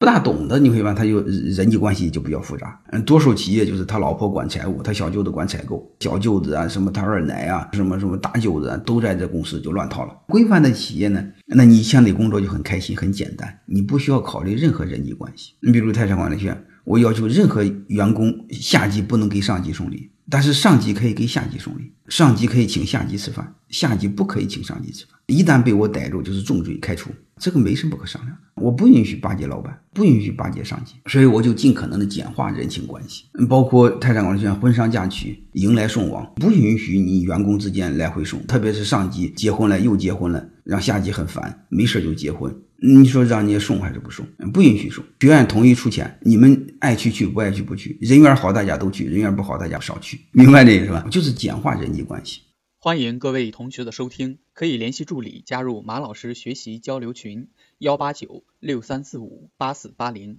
不大懂的，你会发现他就人际关系就比较复杂。多数企业就是他老婆管财务，他小舅子管采购，小舅子啊，什么他二奶啊，什么大舅子啊，都在这公司就乱套了。规范的企业呢，那你相对工作就很开心，很简单，你不需要考虑任何人际关系。你比如泰山管理学院，我要求任何员工下级不能给上级送礼，但是上级可以给下级送礼，上级可以请下级吃饭，下级不可以请上级吃饭。一旦被我逮住，就是重罪开除，这个没什么可商量的。我不允许巴结老板，不允许巴结上级，所以我就尽可能的简化人情关系，包括泰山管理学院婚丧嫁娶、迎来送往，不允许你员工之间来回送，特别是上级结婚了又结婚了，让下级很烦，没事就结婚。你说让人家送还是不送？不允许送。学院同意出钱，你们爱去去，不爱去不去。人缘好大家都去，人缘不好大家少去。明白这个是吧？就是简化人际关系。欢迎各位同学的收听，可以联系助理加入马老师学习交流群189-6345-8480。